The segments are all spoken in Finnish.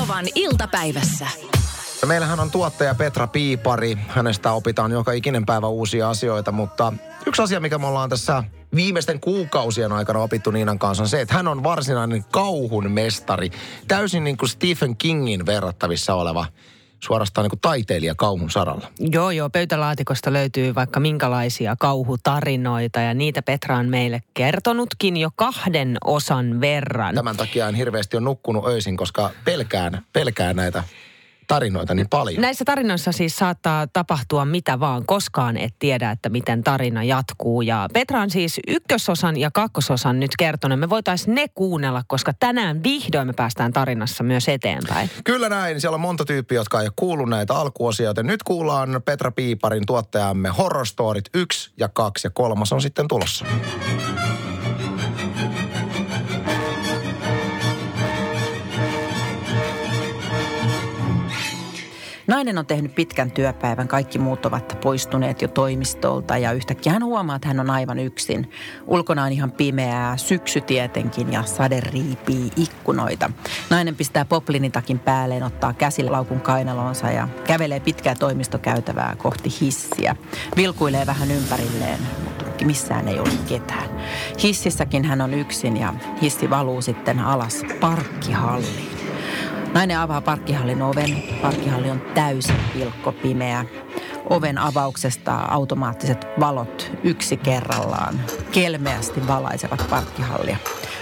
Novan iltapäivässä. Meillähän on tuottaja Petra Piipari. Hänestä opitaan joka ikinen päivä uusia asioita, mutta yksi asia, mikä me ollaan tässä viimeisten kuukausien aikana opittu Niinan kanssa on se, että hän on varsinainen kauhun mestari. Täysin niin kuin Stephen Kingin verrattavissa oleva suorastaan niin kuin taiteilija kauhun saralla. Joo, pöytälaatikosta löytyy vaikka minkälaisia kauhutarinoita ja niitä Petra on meille kertonutkin jo 2 osan verran. Tämän takia en hirveästi ole nukkunut öisin, koska pelkään näitä tarinoita niin paljon. Näissä tarinoissa siis saattaa tapahtua mitä vaan. Koskaan et tiedä, että miten tarina jatkuu. Ja Petra on siis 1. osan ja 2. osan nyt kertonut. Me voitaisiin ne kuunnella, koska tänään vihdoin me päästään tarinassa myös eteenpäin. Kyllä näin. Siellä on monta tyyppiä, jotka ei ole kuullut näitä alkuosia. Joten nyt kuullaan Petra Piiparin tuottajamme Horror Storyt 1 ja 2 ja 3 on sitten tulossa. Nainen on tehnyt pitkän työpäivän, kaikki muut ovat poistuneet jo toimistolta ja yhtäkkiä hän huomaa, että hän on aivan yksin. Ulkona on ihan pimeää, syksy tietenkin ja sade riipii ikkunoita. Nainen pistää poplinitakin päälleen, ottaa käsilaukun kainalonsa ja kävelee pitkää toimistokäytävää kohti hissiä. Vilkuilee vähän ympärilleen, mutta missään ei ole ketään. Hississäkin hän on yksin ja hissi valuu sitten alas parkkihalliin. Nainen avaa parkkihallin oven. Parkkihalli on täysin pilkkopimeä. Oven avauksesta automaattiset valot yksi kerrallaan kelmeästi valaisevat parkkihallia.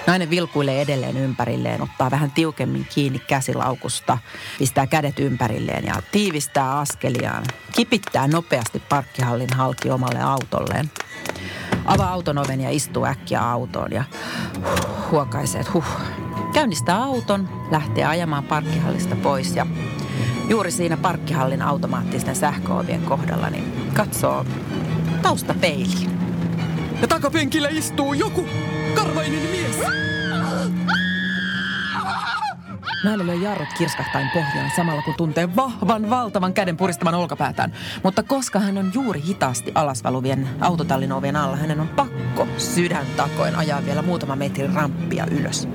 Nainen vilkuilee edelleen ympärilleen, ottaa vähän tiukemmin kiinni käsilaukusta, pistää kädet ympärilleen ja tiivistää askeliaan. Kipittää nopeasti parkkihallin halki omalle autolleen. Avaa auton oven ja istuu äkkiä autoon ja huokaisee, että käynnistää auton, lähtee ajamaan parkkihallista pois ja juuri siinä parkkihallin automaattisten sähköovien kohdalla niin katsoo taustapeiliin. Ja takapenkillä istuu joku karvainen mies. Nainen löi jarrut kirskahtain pohjaan samalla kun tuntee vahvan, valtavan käden puristaman olkapäätään. Mutta koska hän on juuri hitaasti alasvaluvien autotallin ovien alla, hänen on pakko sydän takoen ajaa vielä muutama metrin ramppia ylös.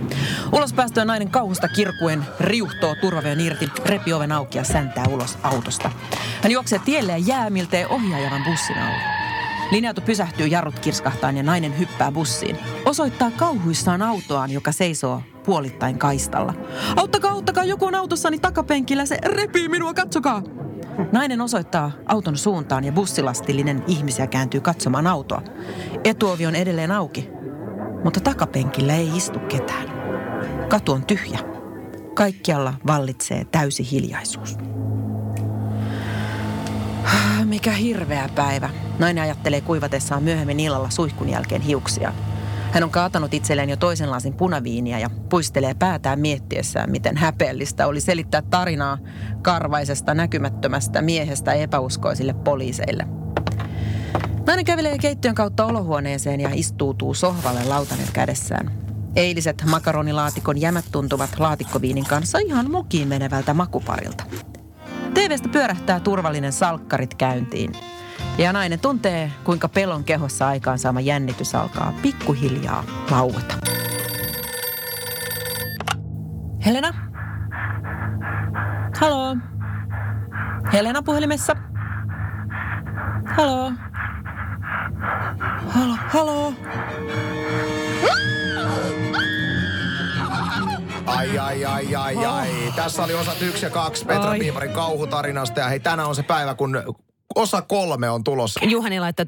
Ulos päästöä nainen kauhusta kirkuen riuhtoo turvavyön irti, repi oven auki ja säntää ulos autosta. Hän juoksee tielle ja jää miltei ohjaajavan bussin alle. Linja-auto pysähtyy jarrut kirskahtain ja nainen hyppää bussiin. Osoittaa kauhuissaan autoaan, joka seisoo puolittain kaistalla. Auttakaa, joku on autossani takapenkillä, se repii minua, katsokaa! Nainen osoittaa auton suuntaan ja bussilastillinen ihmisiä kääntyy katsomaan autoa. Etuovi on edelleen auki, mutta takapenkillä ei istu ketään. Katu on tyhjä. Kaikkialla vallitsee täysi hiljaisuus. Mikä hirveä päivä. Nainen ajattelee kuivatessaan myöhemmin illalla suihkun jälkeen hiuksia. Hän on kaatanut itselleen jo toisen lasin punaviiniä ja puistelee päätään miettiessään, miten häpeällistä oli selittää tarinaa karvaisesta näkymättömästä miehestä epäuskoisille poliiseille. Nainen kävelee keittiön kautta olohuoneeseen ja istuutuu sohvalle lautanen kädessään. Eiliset makaronilaatikon jämät tuntuvat laatikkoviinin kanssa ihan mukiin menevältä makuparilta. TV:stä pyörähtää turvallinen salkkarit käyntiin. Ja nainen tuntee, kuinka pelon kehossa aikaansaama jännitys alkaa pikkuhiljaa lauata. Helena? Haloo? Helena puhelimessa? Haloo? Haloo? Ai. Tässä oli osat 1 ja 2 Petra Piiparin kauhutarinasta. Ja hei, tänään on se päivä, kun osa 3 on tulossa. Juhani laittaa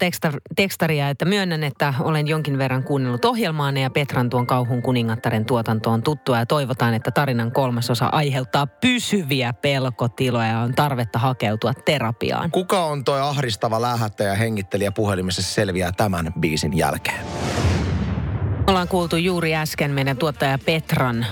tekstaria, että myönnän, että olen jonkin verran kuunnellut ohjelmaanne ja Petran tuon kauhun kuningattaren tuotanto on tuttua ja toivotaan, että tarinan 3. osa aiheuttaa pysyviä pelkotiloja ja on tarvetta hakeutua terapiaan. Kuka on toi ahdistava lähettäjä hengittelijä puhelimessa, se selviää tämän biisin jälkeen. Ollaan kuultu juuri äsken meidän tuottaja Petran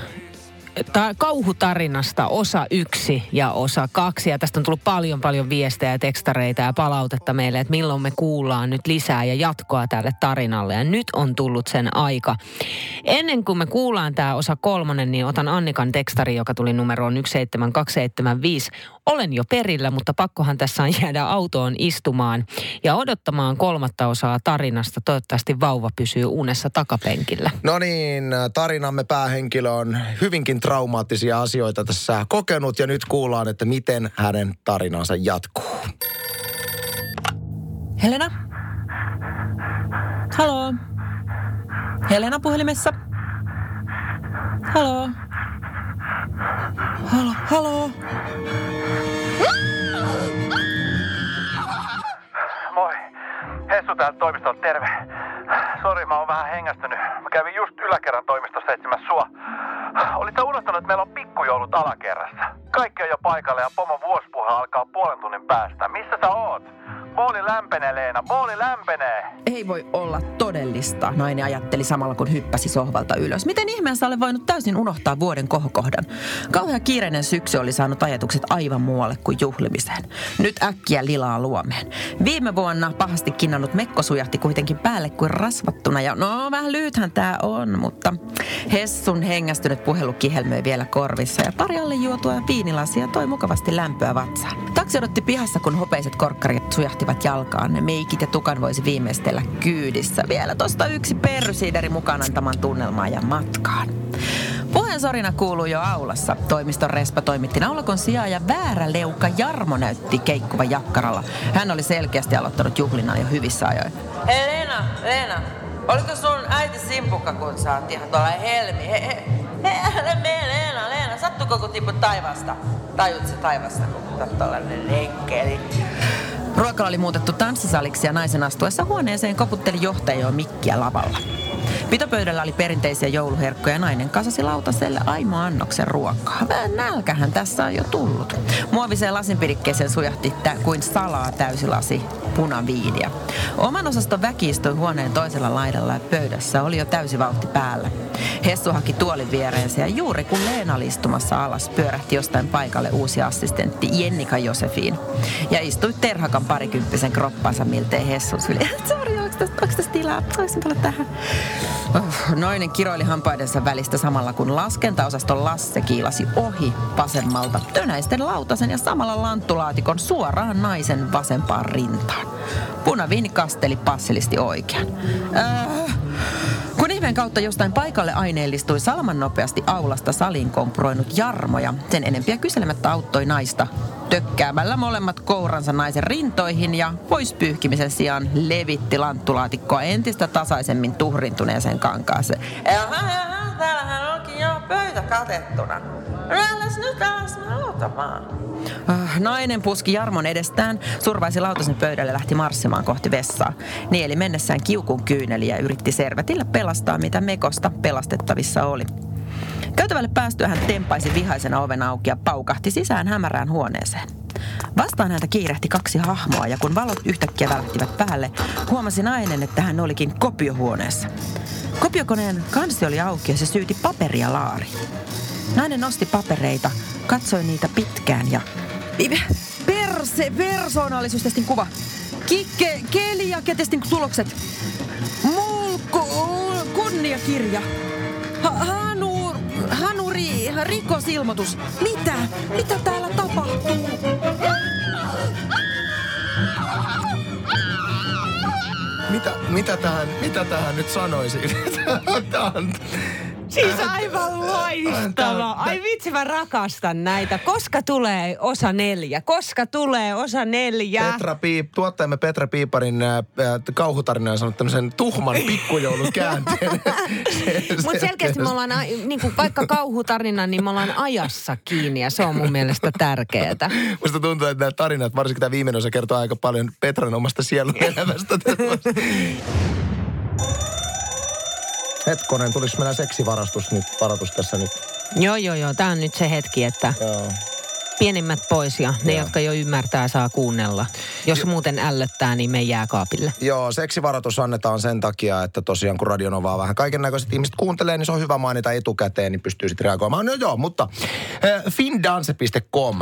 kauhutarinasta osa 1 ja osa 2. Ja tästä on tullut paljon viestejä, tekstareita ja palautetta meille, että milloin me kuullaan nyt lisää ja jatkoa tälle tarinalle. Ja nyt on tullut sen aika. Ennen kuin me kuullaan tämä osa 3, niin otan Annikan tekstari, joka tuli numeroon 17275. Olen jo perillä, mutta pakkohan tässä on jäädä autoon istumaan ja odottamaan kolmatta osaa tarinasta. Toivottavasti vauva pysyy unessa takapenkillä. No niin, tarinamme päähenkilö on hyvinkin traumaattisia asioita tässä kokenut ja nyt kuullaan, että miten hänen tarinansa jatkuu. Helena? Haloo? Helena puhelimessa? Haloo? Haloo? Moi. Hessu täältä toimistolta, terve. Sori, mä oon vähän hengästynyt. Mä kävin just yläkerran toimistossa etsimässä sua. Olitko unohtanut, että meillä on pikkujoulut alakerrassa? Kaikki on jo paikalla ja pomon vuosipuhe alkaa puolen tunnin päästä. Missä sä oot? Booli lämpenee, Leena. Booli lämpenee. Ei voi olla todellista, nainen ajatteli samalla kun hyppäsi sohvalta ylös. Miten ihmeessä olen voinut täysin unohtaa vuoden kohokohdan? Kauhea kiireinen syksy oli saanut ajatukset aivan muualle kuin juhlimiseen. Nyt äkkiä lilaa luomeen. Viime vuonna pahasti kinnannut mekko sujahti kuitenkin päälle kuin rasvattuna. Ja no, vähän lyhythän tää on, mutta Hessun hengästynyt puhelu kihelmöi vielä korvissa. Ja tarjalle juotua viinilasia toi mukavasti lämpöä vatsaan. Taksi odotti pihassa, kun hopeiset korkkarit sujahti jalkaan. Ne meikit ja tukan voisi viimeistellä kyydissä. Vielä tosta yksi perrysiideri mukaan antamaan tunnelmaa ja matkaan. Puheen sorina kuului jo aulassa. Toimiston respa toimitti naulakon sijaan ja väärä leuka Jarmo näytti keikkuva jakkaralla. Hän oli selkeästi aloittanut juhlinnan jo hyvissä ajoin. Hei Leena, oliko sun äiti simpukka, kun sä oot ihan tuolla helmi? Leena, sattuko kun tiput taivaasta? Tajut sä taivasta, kun oot tollanen lenkkeli? Ruokala oli muutettu tanssisaliksi ja naisen astuessa huoneeseen koputteli johtaja mikkiä lavalla. Pitopöydällä oli perinteisiä jouluherkkoja ja nainen kasasi lautaselle aimo annoksen ruokaa. Vähän nälkähän tässä on jo tullut. Muoviseen lasinpidikkeeseen sujahti kuin salaa täysilasi punaviiniä. Oman osaston väki istui huoneen toisella laidalla ja pöydässä oli jo täysi vauhti päällä. Hessu haki tuolin viereensä ja juuri kun Leena oli istumassa alas, pyörähti jostain paikalle uusi assistentti Jennika Josefiin. Ja istui terhakan parikymppisen kroppansa miltei Hessun syliin. Sori, onko tässä tilaa? Voisin tulla tähän? Nainen kiroili hampaidensa välistä samalla kun laskentaosaston Lasse kiilasi ohi vasemmalta tönäisten lautasen ja samalla lanttulaatikon suoraan naisen vasempaan rintaan. Punaviini kasteli passilisti oikean. Kun ihmeen kautta jostain paikalle aineellistui Salman nopeasti aulasta salin komproinut Jarmo ja sen enempiä kyselemättä auttoi naista tökkäämällä molemmat kouransa naisen rintoihin ja pois pyyhkimisen sijaan levitti lanttulaatikkoa entistä tasaisemmin tuhrintuneeseen kankaaseen. Täällähän onkin jo pöytä katettuna. Nyt alas lautamaan. Nainen puski Jarmon edestään, survaisi lautasen pöydälle ja lähti marssimaan kohti vessaa. Nieli mennessään kiukun kyyneliä ja yritti servetillä pelastaa mitä mekosta pelastettavissa oli. Käytävälle päästyä hän tempaisi vihaisena oven auki ja paukahti sisään hämärään huoneeseen. Vastaan häntä kiirehti kaksi hahmoa ja kun valot yhtäkkiä välttivät päälle, huomasi nainen, että hän olikin kopiohuoneessa. Kopiokoneen kansi oli auki ja se syyti paperia laariin. Nainen nosti papereita, katsoi niitä pitkään ja... Persoonallisuustestin kuva. Keliakiatestin tulokset. Kunniakirja. Hanuri, rikosilmoitus. Mitä täällä tapahtuu? Mitä tähän nyt sanoisin? Siis aivan loistavaa. Ai vitsi, mä rakastan näitä. Koska tulee osa 4? Petra tuottajamme Petra Piiparin kauhutarina on sanonut tämmöisen tuhman pikkujoulun käänteen. Mutta selkeästi me ollaan, niinku, vaikka kauhutarina, niin me ollaan ajassa kiinni ja se on mun mielestä tärkeetä. Musta tuntuu, että nämä tarinat, varsinkin tämä viimeinen osa, kertoo aika paljon Petran omasta sielunelämästä. Hetkonen, tuliko meillä seksivarastus nyt, varatus tässä nyt? Joo. Tää on nyt se hetki, että pienimmät pois ja ne, jotka jo ymmärtää, saa kuunnella. Jos muuten ällöttää, niin me jää kaapille. Joo, seksivaratus annetaan sen takia, että tosiaan kun Radio Novaa vähän kaikennäköiset ihmiset kuuntelee, niin se on hyvä mainita etukäteen, niin pystyy sitten reagoimaan. No joo, mutta findance.com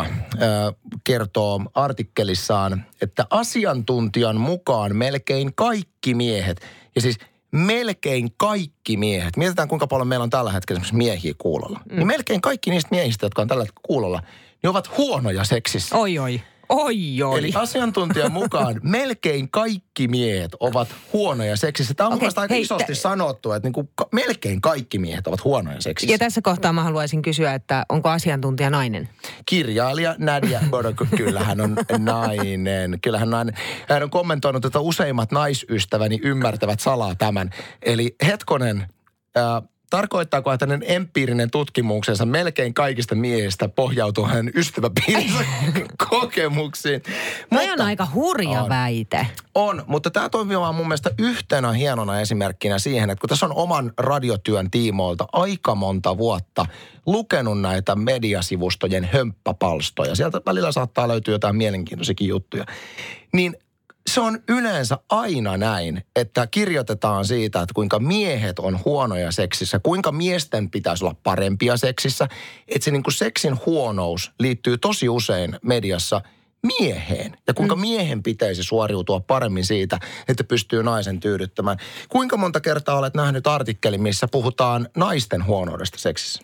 kertoo artikkelissaan, että asiantuntijan mukaan melkein kaikki miehet, ja siis melkein kaikki miehet. Mietitään, kuinka paljon meillä on tällä hetkellä esimerkiksi miehiä kuulolla. Niin melkein kaikki niistä miehistä, jotka on tällä hetkellä kuulolla, ne ovat huonoja seksissä. Oi. Eli asiantuntijan mukaan melkein kaikki miehet ovat huonoja seksissä. Tämä on mukaan aika isosti sanottu, että niin kuin melkein kaikki miehet ovat huonoja seksissä. Ja tässä kohtaa mä haluaisin kysyä, että onko asiantuntija nainen? Kirjailija Nadja, kyllähän on nainen. Kyllähän nainen. Hän on kommentoinut, että useimmat naisystäväni ymmärtävät salaa tämän. Eli hetkonen... Tarkoittaako hänen empiirinen tutkimuksensa melkein kaikista miehistä pohjautuu hänen ystäväpiirinsä kokemuksiin? Tämä on aika hurja väite. On, mutta tämä toimii vaan mun mielestä yhtenä hienona esimerkkinä siihen, että kun tässä on oman radiotyön tiimoilta aika monta vuotta lukenut näitä mediasivustojen hömppäpalstoja. Sieltä välillä saattaa löytyä jotain mielenkiintoisiakin juttuja. Niin se on yleensä aina näin, että kirjoitetaan siitä, että kuinka miehet on huonoja seksissä, kuinka miesten pitäisi olla parempia seksissä. Että se niin kuin seksin huonous liittyy tosi usein mediassa mieheen. Ja kuinka miehen pitäisi suoriutua paremmin siitä, että pystyy naisen tyydyttämään. Kuinka monta kertaa olet nähnyt artikkelin, missä puhutaan naisten huonoudesta seksissä?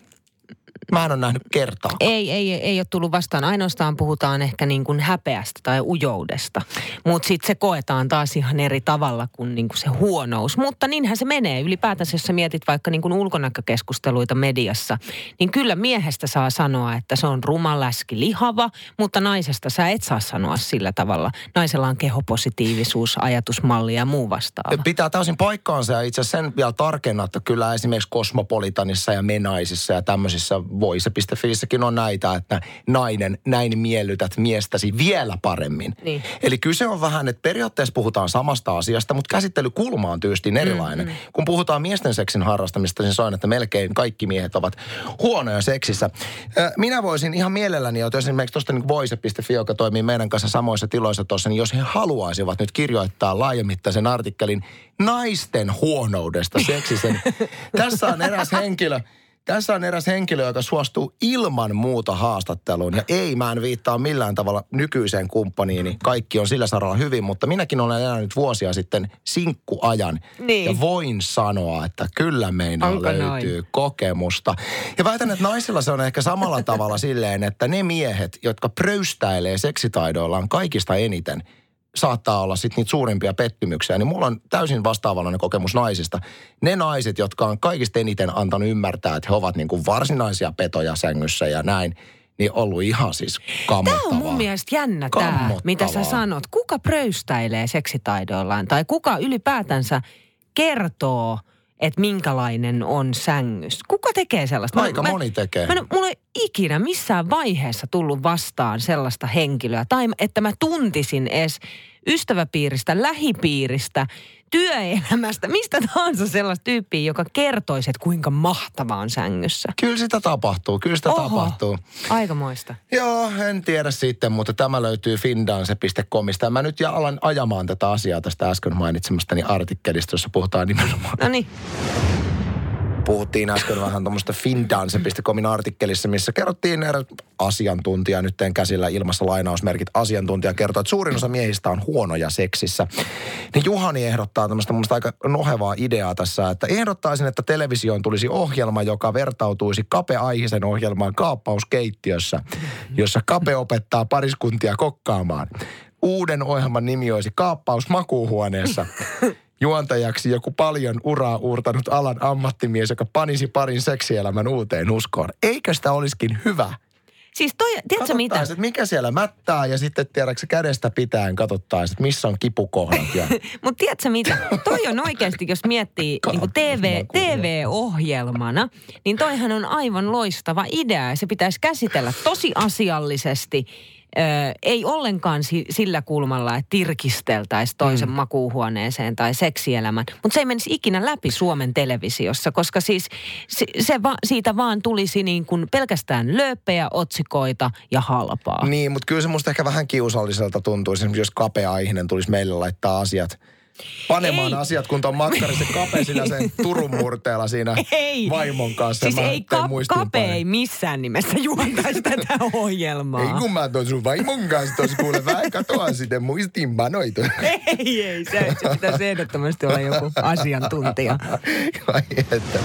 Mä en ole nähnyt kertaakaan. Ei ole tullut vastaan. Ainoastaan puhutaan ehkä niin kuin häpeästä tai ujoudesta. Mutta sitten se koetaan taas ihan eri tavalla kuin, niin kuin se huonous. Mutta niinhän se menee. Ylipäätänsä, jos sä mietit vaikka niin kuin ulkonäkökeskusteluita mediassa, niin kyllä miehestä saa sanoa, että se on ruma, läski, lihava, mutta naisesta sä et saa sanoa sillä tavalla. Naisella on kehopositiivisuus, ajatusmalli ja muu vastaava. Pitää täysin paikkaansa ja itse asiassa sen vielä tarkennan, että kyllä esimerkiksi Kosmopolitanissa ja Menaisissa ja tämmöisissä voise.fiissäkin on näitä, että nainen, näin miellytät miestäsi vielä paremmin. Niin. Eli kyse on vähän, että periaatteessa puhutaan samasta asiasta, mutta käsittelykulma on tyystin erilainen. Kun puhutaan miesten seksin harrastamista, niin se on, että melkein kaikki miehet ovat huonoja seksissä. Minä voisin ihan mielelläni, jos esimerkiksi tuosta niin voise.fi, joka toimii meidän kanssa samoissa tiloissa tuossa, niin jos he haluaisivat nyt kirjoittaa laajamittaisen artikkelin naisten huonoudesta seksissä, niin Tässä on eräs henkilö, joka suostuu ilman muuta haastatteluun. Ja ei, mä en viittaa millään tavalla nykyiseen kumppaniini. Kaikki on sillä saralla hyvin, mutta minäkin olen elänyt vuosia sitten sinkkuajan. Niin. Ja voin sanoa, että kyllä meinaa löytyy kokemusta. Ja väitän, että naisilla se on ehkä samalla tavalla silleen, että ne miehet, jotka pröystäilee seksitaidoillaan kaikista eniten, saattaa olla sitten niitä suurimpia pettymyksiä, niin mulla on täysin vastaavallainen kokemus naisista. Ne naiset, jotka on kaikista eniten antanut ymmärtää, että he ovat niin kuin varsinaisia petoja sängyssä ja näin, niin ollut ihan siis kammottavaa. Tämä on mun mielestä jännä tämä, mitä sä sanot. Kuka pröystäilee seksitaidoillaan tai kuka ylipäätänsä kertoo, että minkälainen on sängys? Kuka tekee sellaista? Aika moni tekee. Mulla ei ikinä missään vaiheessa tullut vastaan sellaista henkilöä. Tai että mä tuntisin edes ystäväpiiristä, lähipiiristä, työelämästä, mistä tahansa sellaista tyyppiä, joka kertoisi, että kuinka mahtavaa on sängyssä. Kyllä sitä tapahtuu. Aikamoista. Joo, en tiedä sitten, mutta tämä löytyy findance.comista. Mä nyt alan ajamaan tätä asiaa tästä äsken mainitsemastani artikkelista, jossa puhutaan nimenomaan. No niin. Puhuttiin äsken vähän tuommoista findance.comin artikkelissa, missä kerrottiin eräs asiantuntija, nyt teen käsillä ilmassa lainausmerkit, asiantuntija kertoo, että suurin osa miehistä on huonoja seksissä. Niin Juhani ehdottaa tämmöistä mun aika nohevaa ideaa tässä, että ehdottaisin, että televisioon tulisi ohjelma, joka vertautuisi Kape Aihisen ohjelmaan Kaappauskeittiössä, jossa Kape opettaa pariskuntia kokkaamaan. Uuden ohjelman nimi olisi Kaappaus makuuhuoneessa. Juontajaksi joku paljon uraa uurtanut alan ammattimies, joka panisi parin seksielämän uuteen uskoon. Eikö sitä olisikin hyvä? Siis toi, tiedätkö mitä? Katsottaisiin, mikä siellä mättää ja sitten tiedätkö kädestä pitäen katsottaisiin, että missä on kipukohdat. Ja... Mutta tiedätkö mitä? Toi on oikeasti, jos miettii niin TV-ohjelmana, niin toihan on aivan loistava idea ja se pitäisi käsitellä tosi asiallisesti. Ei ollenkaan sillä kulmalla, että tirkisteltäisiin toisen makuuhuoneeseen tai seksielämän. Mutta se ei menisi ikinä läpi Suomen televisiossa, koska siis siitä vaan tulisi niin kuin pelkästään lööppejä, otsikoita ja halpaa. Niin, mutta kyllä se musta ehkä vähän kiusalliselta tuntuisi, jos kapea-ihinen tulisi meille laittaa asiat. Panemaan asiat, kun tuon makkarissa Kape sinä sen Turun murteella siinä vaimon kanssa. Siis ei Kape ei missään nimessä juontaisi tätä ohjelmaa. Ei kun mä tuon sun vaimon kanssa tuossa kuule vähän katoa sitten muistiinpanoit. Ei, se pitäisi ehdottomasti olla joku asiantuntija. Ai että...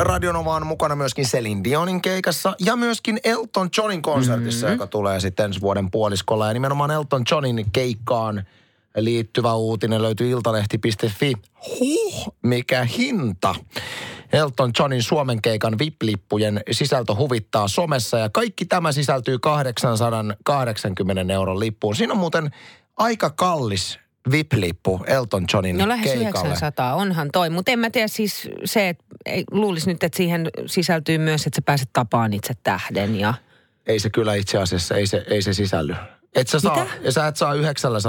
Radio Nova on mukana myöskin Celine Dionin keikassa ja myöskin Elton Johnin konsertissa, joka tulee sitten ensi vuoden puoliskolla. Ja nimenomaan Elton Johnin keikkaan liittyvä uutinen löytyy iltalehti.fi. Huh, mikä hinta! Elton Johnin Suomen keikan VIP-lippujen sisältö huvittaa somessa ja kaikki tämä sisältyy 880 € lippuun. Siinä on muuten aika kallis VIP-lippu Elton Johnin keikalle. No lähes 900, onhan toi. Mutta en mä tiedä siis se, että luulisi nyt, että siihen sisältyy myös, että sä pääset tapaan itse tähden ja... Ei se kyllä itse asiassa, ei se sisälly. Et sä et saa 900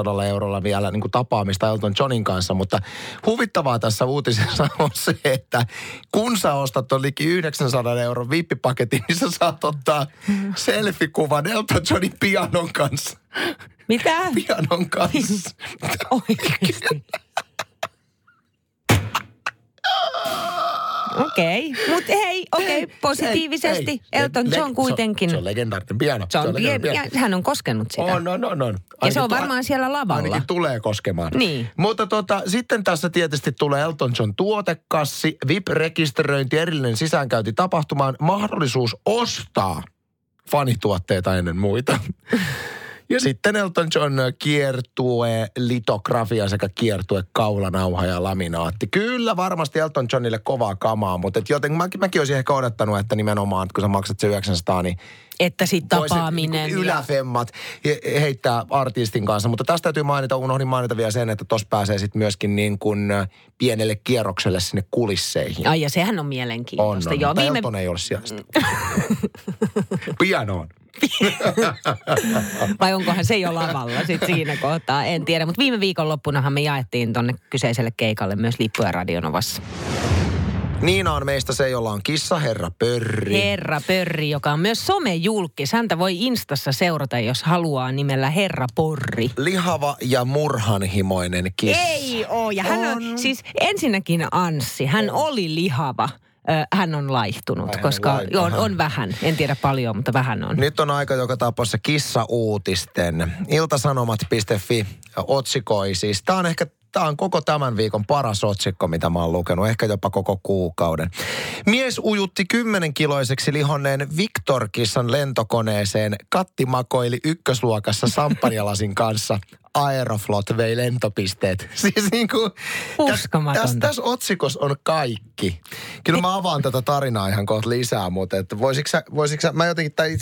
€ vielä niin kuin tapaamista Elton Johnin kanssa, mutta huvittavaa tässä uutisessa on se, että kun sä ostat ton liki 900 € vippipaketin, niin sä saat ottaa selfie-kuvan Elton Johnin pianon kanssa. Mitä? Pianon kanssa. Oikeasti. Okei. Mutta hei, positiivisesti. Ei. Elton John kuitenkin. Se on legendaarinen piano. Hän on koskenut sitä. On. Ja se on varmaan siellä lavalla. Ainakin tulee koskemaan. Niin. Mutta sitten tässä tietysti tulee Elton John tuotekassi, VIP-rekisteröinti, erillinen sisäänkäynti tapahtumaan, mahdollisuus ostaa fanituotteita ennen muita. Ja sitten Elton John kiertue, litografia sekä kiertue, kaulanauha ja laminaatti. Kyllä varmasti Elton Johnille kovaa kamaa, mutta joten mäkin olisin ehkä odottanut, että nimenomaan, kun sä maksat se 900, niin... Että sit tapaaminen. Yläfemmat heittää artistin kanssa. Mutta tästä täytyy mainita, unohdin mainita vielä sen, että tossa pääsee sitten myöskin niin kuin pienelle kierrokselle sinne kulisseihin. Ai ja sehän on mielenkiintoista. On. Mutta Elton ei ole siellä sitä. Pianoon. Vai onkohan se jo lavalla sitten siinä kohtaa, en tiedä. Mutta viime viikonloppunahan me jaettiin tonne kyseiselle keikalle myös lippuja Radio Novassa. Niina on meistä se, jolla on kissa Herra Pörri. Herra Pörri, joka on myös somejulkis. Häntä voi Instassa seurata, jos haluaa, nimellä Herra Pörri. Lihava ja murhanhimoinen kissa. Ei oo. Ja hän on siis ensinnäkin Anssi. Hän oli lihava. Hän on laihtunut, koska on vähän, en tiedä paljon, mutta vähän on. Nyt on aika joka tapauksessa kissauutisten. Iltasanomat.fi otsikoi siis. Tämä on koko tämän viikon paras otsikko, mitä mä oon lukenut, ehkä jopa koko kuukauden. Mies ujutti 10-kiloiseksi lihonneen Viktor-kissan lentokoneeseen. Katti makoili ykkösluokassa samppanjalasin kanssa. Aeroflot vei lentopisteet. Siis niin kuin... Tässä otsikossa on kaikki. Kyllä mä avaan tätä tarinaa ihan kohta lisää, mutta että voisitko sä,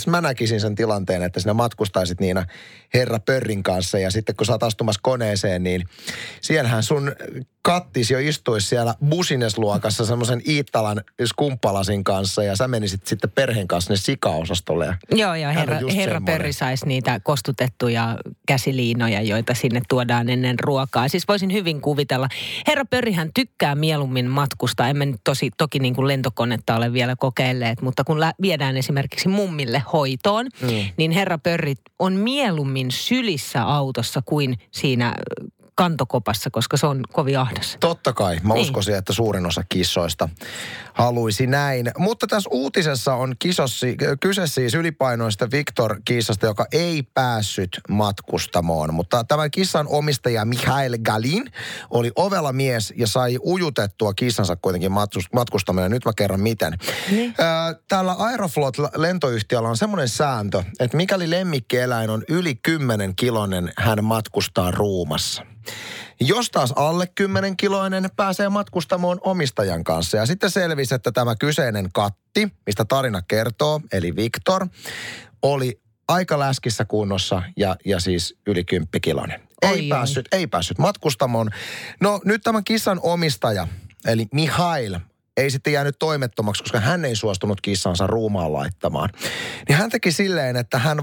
mä näkisin sen tilanteen, että sinä matkustaisit Niina Herra Pörrin kanssa ja sitten kun sä oot astumassa koneeseen, niin siellähän sun kattis jo istuisi siellä businessluokassa semmoisen Iittalan skumppalasin kanssa ja sä menisit sitten perheen kanssa sinne sikaosastolle. Joo, herra Pörri saisi niitä kostutettuja käsiliinoja, joita sinne tuodaan ennen ruokaa. Siis voisin hyvin kuvitella. Herra Pörrihän tykkää mieluummin matkustaa. Emme nyt toki niin kuin lentokonetta ole vielä kokeilleet, mutta kun viedään esimerkiksi mummille hoitoon, niin Herra Pörri on mieluummin sylissä autossa kuin siinä kantokopassa, koska se on kovin ahdas. Totta kai. Mä uskoisin, että suurin osa kissoista haluisi näin. Mutta tässä uutisessa on kyse siis ylipainoista Viktor-kissasta, joka ei päässyt matkustamoon. Mutta tämän kissan omistaja Mihail Galin oli ovela mies ja sai ujutettua kissansa kuitenkin matkustamoon. Nyt mä kerron miten. Täällä Aeroflot-lentoyhtiöllä on semmoinen sääntö, että mikäli lemmikkieläin on yli 10-kiloinen, hän matkustaa ruumassa. Jos taas alle 10-kiloinen pääsee matkustamoon omistajan kanssa. Ja sitten selvisi, että tämä kyseinen katti, mistä tarina kertoo, eli Viktor, oli aika läskissä kunnossa ja siis yli 10-kiloinen. Ei päässyt matkustamoon. No nyt tämän kissan omistaja, eli Mihail, ei sitten jäänyt toimettomaksi, koska hän ei suostunut kissansa ruumaan laittamaan. Niin hän teki silleen, että hän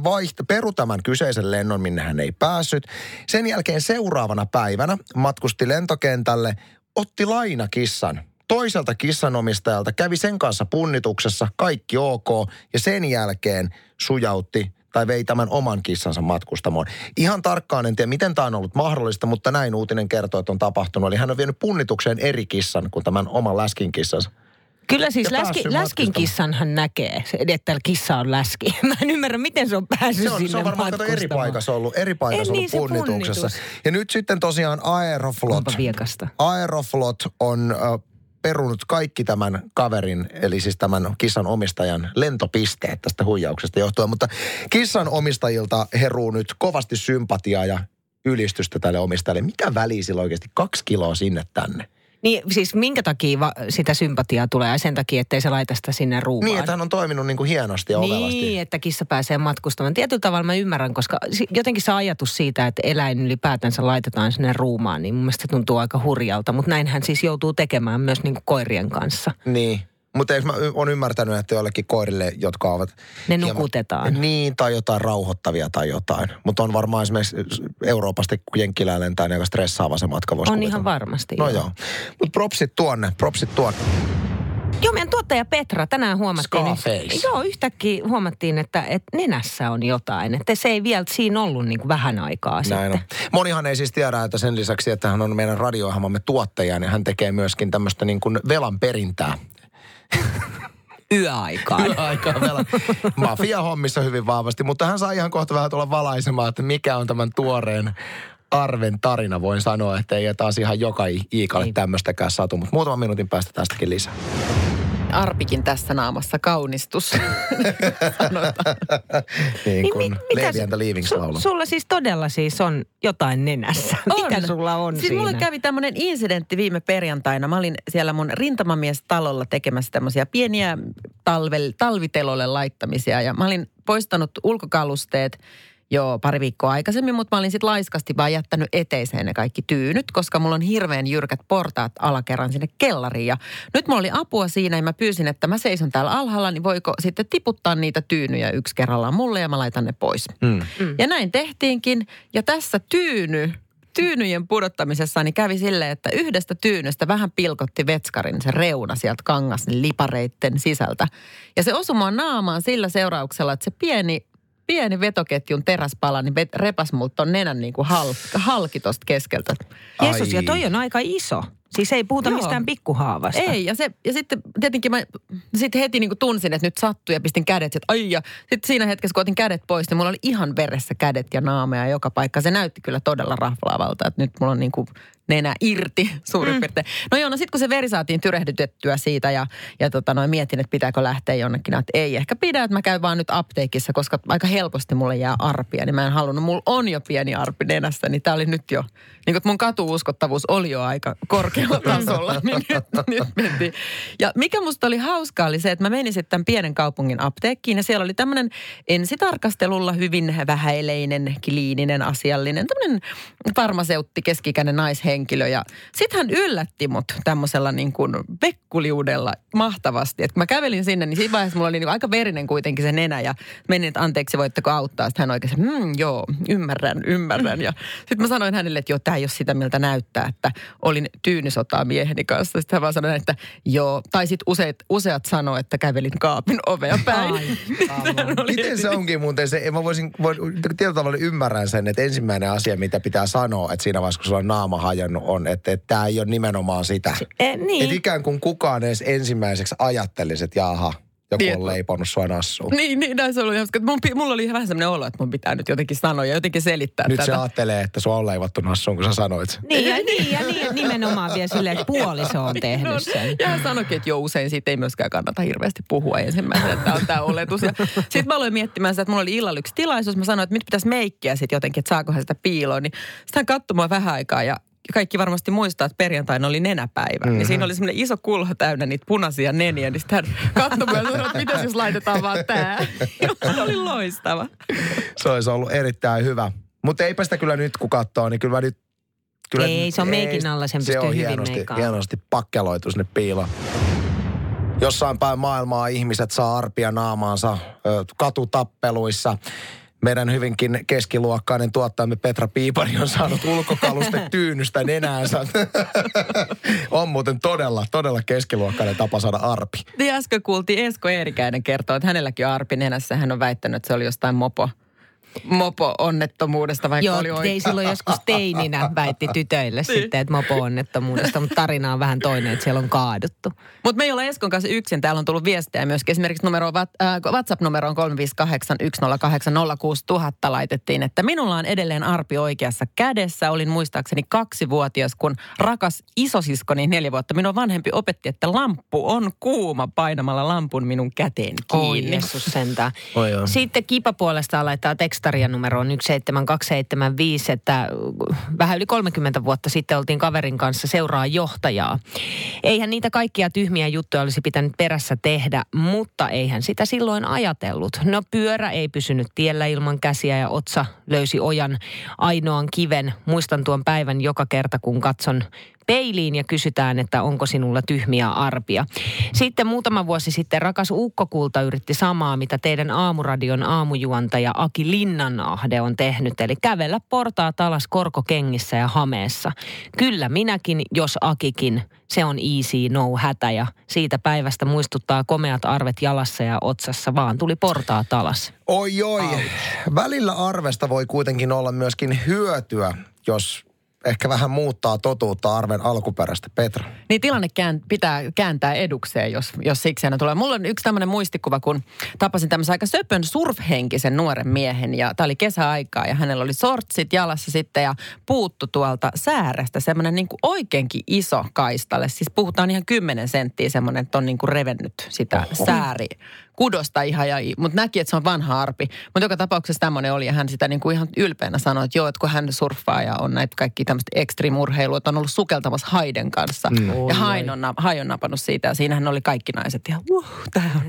peru tämän kyseisen lennon, minne hän ei päässyt. Sen jälkeen seuraavana päivänä matkusti lentokentälle, otti lainakissan toiselta kissanomistajalta, kävi sen kanssa punnituksessa, kaikki ok, ja sen jälkeen sujautti tai vei tämän oman kissansa matkustamoon. Ihan tarkkaan en tiedä, miten tämä on ollut mahdollista, mutta näin uutinen kertoo, että on tapahtunut. Eli hän on vienyt punnitukseen eri kissan kuin tämän oman läskin kissansa. Kyllä siis läskin kissanhan näkee, että kissa on läski. Mä en ymmärrä, miten se on päässyt sinne matkustamaan. Se on varmaan eri paikassa ollut punnituksessa. Ja nyt sitten tosiaan Aeroflot on perunut kaikki tämän kaverin, eli siis tämän kissan omistajan lentopisteet tästä huijauksesta johtuen. Mutta kissan omistajilta heruu nyt kovasti sympatiaa ja ylistystä tälle omistajalle. Mitä väliä sillä oikeasti 2 kiloa sinne tänne? Niin siis minkä takia sitä sympatiaa tulee? Ja sen takia, ettei se laita sitä sinne ruuaan. Niin, että hän on toiminut niin kuin hienosti ja ovelasti. Niin, että kissa pääsee matkustamaan. Tietyllä tavalla mä ymmärrän, koska jotenkin se ajatus siitä, että eläin ylipäätänsä laitetaan sinne ruumaan, niin mun mielestä tuntuu aika hurjalta. Mutta näinhän siis joutuu tekemään myös niin kuin koirien kanssa. Niin. Mutta eikö mä oon ymmärtänyt, että jollekin koirille, jotka ovat... Ne nukutetaan. Hieman, niin, tai jotain rauhoittavia tai jotain. Mutta on varmaan esimerkiksi Euroopasta, kun jenkkilää lentää, niin aika stressaava se matka voisi kuvitella. On ihan varmasti. No joo. Mutta propsit tuonne. Joo, meidän tuottaja Petra tänään huomattiin... Scarface. Joo, yhtäkkiä huomattiin, että nenässä on jotain. Että se ei vielä siinä ollut niin kuin vähän aikaa näin sitten. On. Monihan ei siis tiedä, että sen lisäksi, että hän on meidän radioihamamme tuottaja, niin hän tekee myöskin tämmöistä niin kuin velan perintää. Yöaikaan vielä. Mafia-hommissa hyvin vahvasti, mutta hän saa ihan kohta vähän tulla valaisemaan, että mikä on tämän tuoreen Arven tarina. Voin sanoa, että ei taas ihan joka iikalle tämmöistäkään satu, mutta muutaman minuutin päästä tästäkin lisää. Arpikin tässä naamassa kaunistus, sanotaan. Niin kuin Leiviäntä Liivings-laulu. Sulla siis todella siis on jotain nenässä. Mitä sulla on siis siinä? Mulle kävi tämmöinen incidentti viime perjantaina. Mä olin siellä mun rintamamiestalolla tekemässä tämmöisiä pieniä talvitelolle laittamisia. Ja mä olin poistanut ulkokalusteet jo pari viikkoa aikaisemmin, mutta mä olin sitten laiskasti vaan jättänyt eteiseen ne kaikki tyynyt, koska mulla on hirveän jyrkät portaat alakerran sinne kellariin. Ja nyt mulla oli apua siinä ja mä pyysin, että mä seison täällä alhaalla, niin voiko sitten tiputtaa niitä tyynyjä yksi kerrallaan mulle ja mä laitan ne pois. Ja näin tehtiinkin. Ja tässä tyynyjen pudottamisessa niin kävi silleen, että yhdestä tyynystä vähän pilkotti vetskarin se reuna sieltä kangasen lipareitten sisältä. Ja se osui mua naamaan sillä seurauksella, että se pieni vetoketjun teräspala, niin repäs mut ton nenän niin kuin halki tosta keskeltä. Jeesus, ja toi on aika iso. Siis ei puhuta mistään pikkuhaavasta. Ei, ja sitten tietenkin mä sit heti niin kuin tunsin, että nyt sattui ja pistin kädet. Että ai, ja sitten siinä hetkessä, kun otin kädet pois, niin mulla oli ihan veressä kädet ja naamea joka paikka. Se näytti kyllä todella raflaavalta, että nyt mulla on niin kuin nenä irti suurin piirtein. No joo, no sitten kun se veri saatiin tyrehdytettyä siitä ja mietin, että pitääkö lähteä jonnekin. Että ei ehkä pidä, että mä käyn vaan nyt apteekissa, koska aika helposti mulle jää arpia. Niin mä en halunnut, mulla on jo pieni arpi nenässä, niin tää oli nyt jo, niin kuin mun katuuskottavuus oli jo aika korkealla tasolla, niin nyt mentiin. Ja mikä musta oli hauskaa oli se, että mä menin sitten tämän pienen kaupungin apteekkiin ja siellä oli tämmöinen ensitarkastelulla hyvin vähäileinen, kliininen, asiallinen, tämmöinen farmaseutti, keski-ikäinen naishenkilö. Ja sitten hän yllätti mut tämmöisellä niin kuin vekkuliudella mahtavasti. Et kun mä kävelin sinne, niin siinä vaiheessa mulla oli niin aika verinen kuitenkin se nenä ja menin, että anteeksi, voitteko auttaa? Sitten hän oikeasti, joo, ymmärrän. Ja sitten mä sanoin hänelle, että joo, tää ei ole sitä miltä näyttää, että olin tyynysotaa mieheni kanssa. Sitten hän vaan sanoi, että joo, tai sitten useat sanoo, että kävelin kaapin ovea päin. Miten se onkin muuten se, mä voisin tietyllä tavalla ymmärrän sen, että ensimmäinen asia, mitä pitää sanoa, että siinä vaiheessa, kun sulla on naama on, että tämä ei ole nimenomaan sitä. Niin. Että ikään kuin kukaan edes ensimmäiseksi ajattelisi, että jaha, joku on leiponut sua nassuun. Niin, näin se oli. Mulla oli vähän sellainen olo, että mun pitää nyt jotenkin sanoa ja jotenkin selittää nyt tätä. Nyt se ajattelee, että sua on leivottu nassuun, kun sä sanoit. Niin, nimenomaan vielä silleen, että puoliso on tehnyt sen. Ja hän sanoikin, että joo, usein siitä ei myöskään kannata hirveästi puhua ensimmäisenä, että on tämä oletus. Sitten mä aloin miettimään sitä, että mulla oli illalla yksi tilaisuus. Mä sanoin, että nyt pitäisi meikkiä sitten jotenkin, että saakohan sitä piiloon. Niin sitten hän katsoi mua vähän aikaa ja kaikki varmasti muistaa, että perjantaina oli nenäpäivä. Mm-hmm. Ja siinä oli semmoinen iso kulho täynnä niitä punaisia neniä. Niin sitten hän katsoi ja sanoi, että mitä jos laitetaan vaan tää. Se oli loistava. Se olisi ollut erittäin hyvä. Mutta eipä sitä kyllä nyt kun katsoo, niin kyllä nyt... Kyllä ei, se on meikin alla, sen pystyy hyvin meikaan. Se on hienosti pakkeloitu sinne piiloon. Jossain päin maailmaa ihmiset saa arpia naamaansa katutappeluissa. Meidän hyvinkin keskiluokkainen tuottajamme Petra Piipari on saanut ulkokaluste tyynystä nenäänsä. On muuten todella keskiluokkainen tapa saada arpi. Ja äsken kuultiin Esko Eerikäinen kertoa, että hänelläkin on arpi nenässä. Hän on väittänyt, että se oli jostain mopo. mopo-onnettomuudesta, vaikka joo, oli oikein. Joo, silloin joskus teininä väitti tytöille sitten, että mopo-onnettomuudesta, mutta tarina on vähän toinen, että siellä on kaaduttu. Mutta me ei ole Eskon kanssa yksin. Täällä on tullut viestejä myöskin. Esimerkiksi WhatsApp-numeroon 35810806000 laitettiin, että minulla on edelleen arpi oikeassa kädessä. Olin muistaakseni 2-vuotias, kun rakas isosiskoni 4 vuotta. Minun vanhempi opetti, että lamppu on kuuma painamalla lampun minun käteen kiinni. Oi, sitten Kipa puolestaan laittaa tekstaria numeroon 17275, että vähän yli 30 vuotta sitten oltiin kaverin kanssa seuraa johtajaa. Eihän niitä kaikkia tyhmiä juttuja olisi pitänyt perässä tehdä, mutta eihän sitä silloin ajatellut. No pyörä ei pysynyt tiellä ilman käsiä ja otsa löysi ojan ainoan kiven. Muistan tuon päivän joka kerta, kun katson peiliin ja kysytään, että onko sinulla tyhmiä arpia. Sitten muutama vuosi sitten rakas ukkokulta yritti samaa, mitä teidän aamuradion aamujuontaja Aki Linnanahde on tehnyt. Eli kävellä portaat alas korkokengissä ja hameessa. Kyllä minäkin, jos Akikin. Se on easy, no hätä ja siitä päivästä muistuttaa komeat arvet jalassa ja otsassa, vaan tuli portaat alas. Oi oi, välillä arvesta voi kuitenkin olla myöskin hyötyä, jos ehkä vähän muuttaa totuutta arven alkuperäistä, Petra. Niin tilanne pitää kääntää edukseen, jos sikseen tulee. Mulla on yksi tämmöinen muistikuva, kun tapasin tämmöisen aika söpön surfhenkisen nuoren miehen. Ja tää oli kesäaikaa ja hänellä oli sortsit jalassa sitten ja puuttu tuolta säärestä semmoinen niin kuin oikeinkin iso kaistalle. Siis puhutaan ihan 10 senttiä semmoinen, että on niin kuin revennyt sitä sääriä. Kudosta ihan, mutta näki, että se on vanha arpi. Mutta joka tapauksessa tämmöinen oli, ja hän sitä niin kuin ihan ylpeänä sanoi, että joo, että kun hän surffaa ja on näitä kaikki tämmöistä ekstriimurheilua, että on ollut sukeltamassa haiden kanssa. Ja hai on napannut siitä, ja siinähän oli kaikki naiset, ja tää on.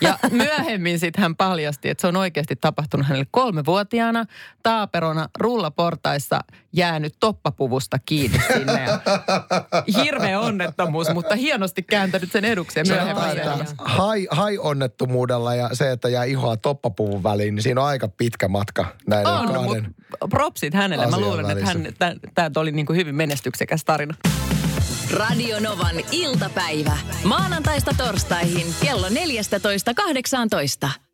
Ja myöhemmin sitten hän paljasti, että se on oikeasti tapahtunut hänelle 3-vuotiaana, taaperona, rullaportaissa, jäänyt toppapuvusta kiinni sinne. Ja hirveä onnettomuus, mutta hienosti kääntänyt sen edukseen myöhemmin. Hai onnettomuus. Ja se, että jää ihoa toppapuvun väliin, niin siinä on aika pitkä matka näiden kahden. Propsit hänelle. Mä luulen, että tämä oli niin kuin hyvin menestyksekäs tarina. Radio Novan iltapäivä. Maanantaista torstaihin kello 14.18.